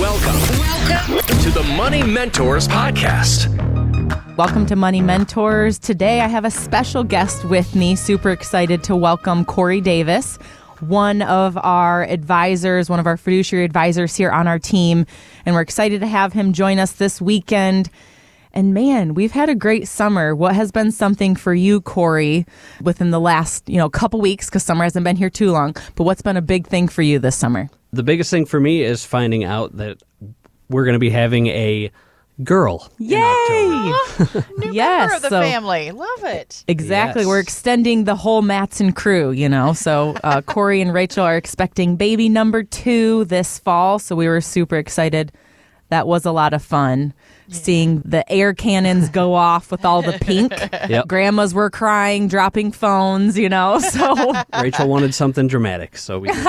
Welcome to the Money Mentors Podcast. Welcome to Money Mentors. Today I have a special guest with me. Super excited to welcome Corey Davis, one of our advisors, one of our fiduciary advisors here on our team. And we're excited to have him join us this weekend. And man, we've had a great summer. What has been something for you, Corey, within the last couple weeks, because summer hasn't been here too long, but what's been a big thing for you this summer? The biggest thing for me is finding out that we're going to be having a girl. Yay! New member of the family. Love it. Exactly. Yes. We're extending the whole Mattson crew, So Corey and Rachel are expecting baby number 2 this fall. So we were super excited. That was a lot of fun, seeing the air cannons go off with all the pink. Yep. Grandmas were crying, dropping phones, So Rachel wanted something dramatic, so we did.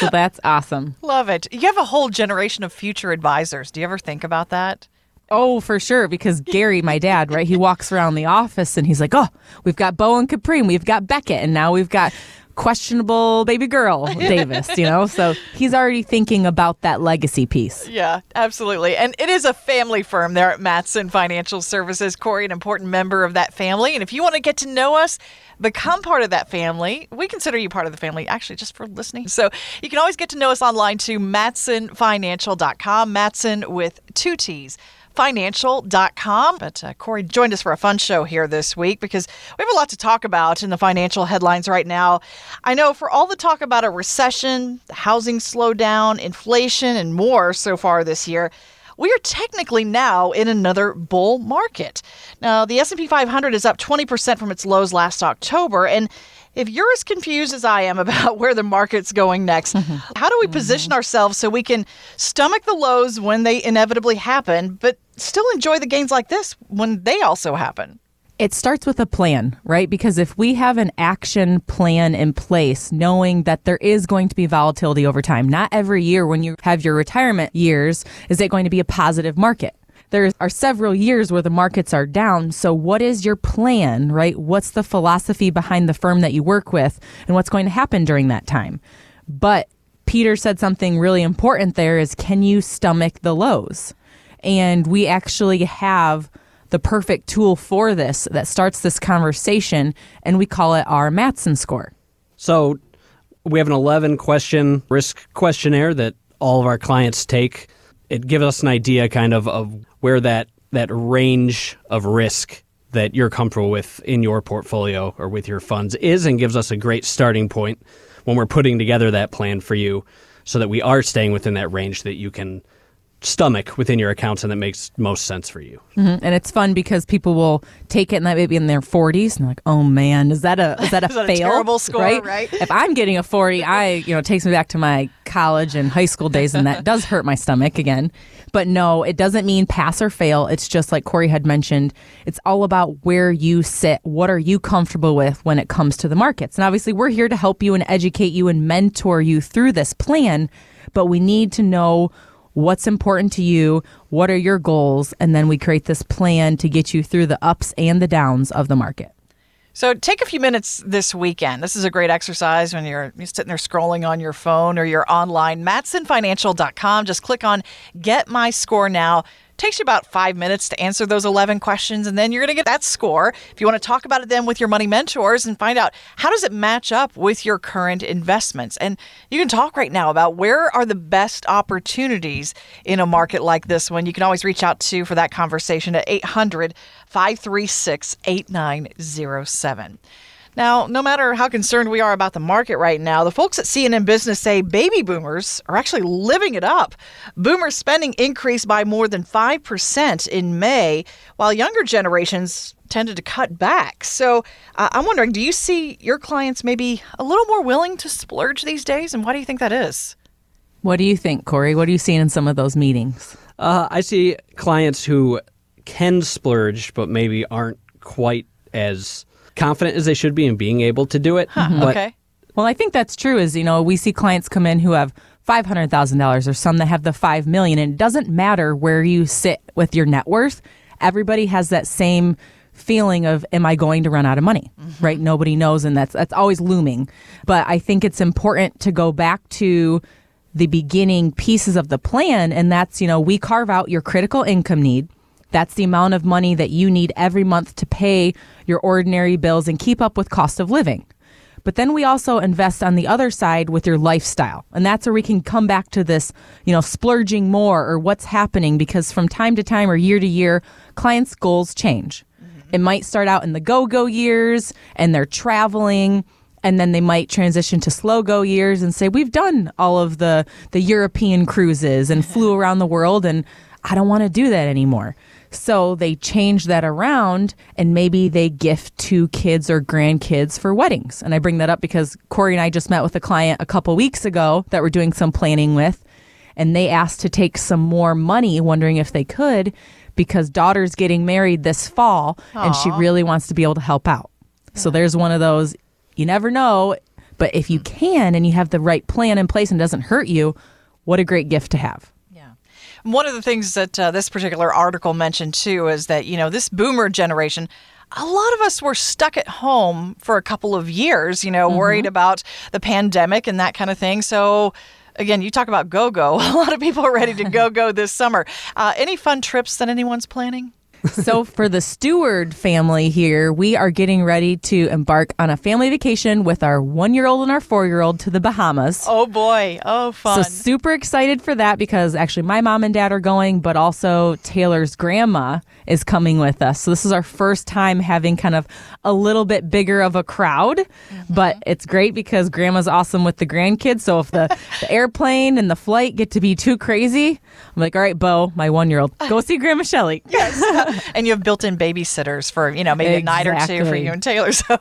So that's awesome. Love it. You have a whole generation of future advisors. Do you ever think about that? Oh, for sure, because Gary, my dad, right, he walks around the office and he's like, oh, we've got Beau and Capri, and we've got Beckett, and now we've got questionable baby girl Davis, So he's already thinking about that legacy piece. Yeah, absolutely. And it is a family firm there at Mattson Financial Services. Corey, an important member of that family. And if you want to get to know us, become part of that family. We consider you part of the family, actually, just for listening. So you can always get to know us online to mattsonfinancial.com, Mattson with 2 T's. Financial.com. But Corey joined us for a fun show here this week because we have a lot to talk about in the financial headlines right now. I know for all the talk about a recession, the housing slowdown, inflation, and more so far this year, we are technically now in another bull market. Now, the S&P 500 is up 20% from its lows last October, and if you're as confused as I am about where the market's going next, how do we position ourselves so we can stomach the lows when they inevitably happen, but still enjoy the gains like this when they also happen? It starts with a plan, right? Because if we have an action plan in place, knowing that there is going to be volatility over time, not every year when you have your retirement years, is it going to be a positive market? There are several years where the markets are down. So what is your plan, right? What's the philosophy behind the firm that you work with and what's going to happen during that time? But Peter said something really important there is, can you stomach the lows? And we actually have the perfect tool for this that starts this conversation, and we call it our Mattson score. So we have an 11-question risk questionnaire that all of our clients take. It gives us an idea kind of where that range of risk that you're comfortable with in your portfolio or with your funds is, and gives us a great starting point when we're putting together that plan for you so that we are staying within that range that you can stomach within your accounts and that makes most sense for you. Mm-hmm. And it's fun because people will take it and that may be in their 40s and they're like, oh man, is that a is that fail? A terrible score, right? If I'm getting a 40, it takes me back to my college and high school days, and that does hurt my stomach again. But no, it doesn't mean pass or fail. It's just like Corey had mentioned, it's all about where you sit. What are you comfortable with when it comes to the markets? And obviously we're here to help you and educate you and mentor you through this plan, but we need to know what's important to you, what are your goals, and then we create this plan to get you through the ups and the downs of the market. So take a few minutes this weekend. This is a great exercise when you're sitting there scrolling on your phone or you're online. MattsonFinancial.com. Just click on Get My Score Now. Takes you about 5 minutes to answer those 11 questions, and then you're going to get that score. If you want to talk about it then with your money mentors and find out how does it match up with your current investments. And you can talk right now about where are the best opportunities in a market like this one. You can always reach out to for that conversation at 800-536-8907. Now, no matter how concerned we are about the market right now, the folks at CNN Business say baby boomers are actually living it up. Boomer spending increased by more than 5% in May, while younger generations tended to cut back. So I'm wondering, do you see your clients maybe a little more willing to splurge these days? And why do you think that is? What do you think, Corey? What are you seeing in some of those meetings? I see clients who can splurge, but maybe aren't quite as confident as they should be in being able to do it. Okay. Well, I think that's true is, we see clients come in who have $500,000 or some that have the $5 million. And it doesn't matter where you sit with your net worth. Everybody has that same feeling of, am I going to run out of money? Mm-hmm. Right? Nobody knows. And that's always looming. But I think it's important to go back to the beginning pieces of the plan. And that's, you know, we carve out your critical income need. That's the amount of money that you need every month to pay your ordinary bills and keep up with cost of living. But then we also invest on the other side with your lifestyle. And that's where we can come back to this, you know, splurging more or what's happening, because from time to time or year to year, clients' goals change. Mm-hmm. It might start out in the go-go years and they're traveling, and then they might transition to slow-go years and say, we've done all of the European cruises and flew around the world, and I don't want to do that anymore. So they change that around, and maybe they gift to kids or grandkids for weddings. And I bring that up because Corey and I just met with a client a couple weeks ago that we're doing some planning with, and they asked to take some more money, wondering if they could, because daughter's getting married this fall. Aww. And she really wants to be able to help out. Yeah. So there's one of those, you never know, but if you can and you have the right plan in place and it doesn't hurt you, what a great gift to have. One of the things that this particular article mentioned, too, is that, you know, this boomer generation, a lot of us were stuck at home for a couple of years, you know, mm-hmm. worried about the pandemic and that kind of thing. So, again, you talk about go-go. A lot of people are ready to go-go this summer. Any fun trips that anyone's planning? So for the Stewart family here, we are getting ready to embark on a family vacation with our 1-year-old and our 4-year-old to the Bahamas. Oh, boy. Oh, fun. So super excited for that, because actually my mom and dad are going, but also Taylor's grandma is coming with us. So this is our first time having kind of a little bit bigger of a crowd, mm-hmm. but it's great because grandma's awesome with the grandkids. So if the airplane and the flight get to be too crazy, I'm like, all right, Beau, my 1-year-old, go see Grandma Shelley. Yes. And you have built-in babysitters for, you know, maybe exactly. a night or two for you and Taylor. So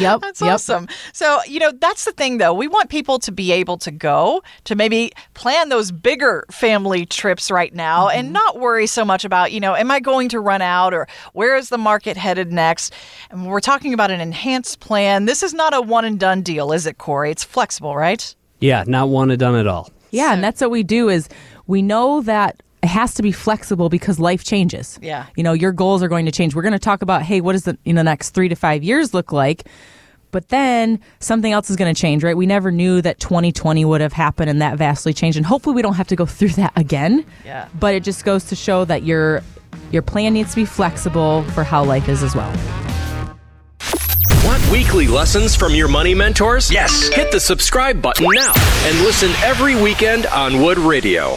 yep, that's yep. awesome. So, you know, that's the thing, though. We want people to be able to go, to maybe plan those bigger family trips right now, mm-hmm. and not worry so much about, you know, am I going to run out, or where is the market headed next? And we're talking about an enhanced plan. This is not a one-and-done deal, is it, Corey? It's flexible, right? Yeah, not one-and-done at all. Yeah, so. And that's what we do is we know that it has to be flexible because life changes. Yeah. You know, your goals are going to change. We're going to talk about, hey, what does the next 3 to 5 years look like? But then something else is going to change, right? We never knew that 2020 would have happened and that vastly changed. And hopefully we don't have to go through that again. Yeah. But it just goes to show that your plan needs to be flexible for how life is as well. Want weekly lessons from your money mentors? Yes. Hit the subscribe button now and listen every weekend on Wood Radio.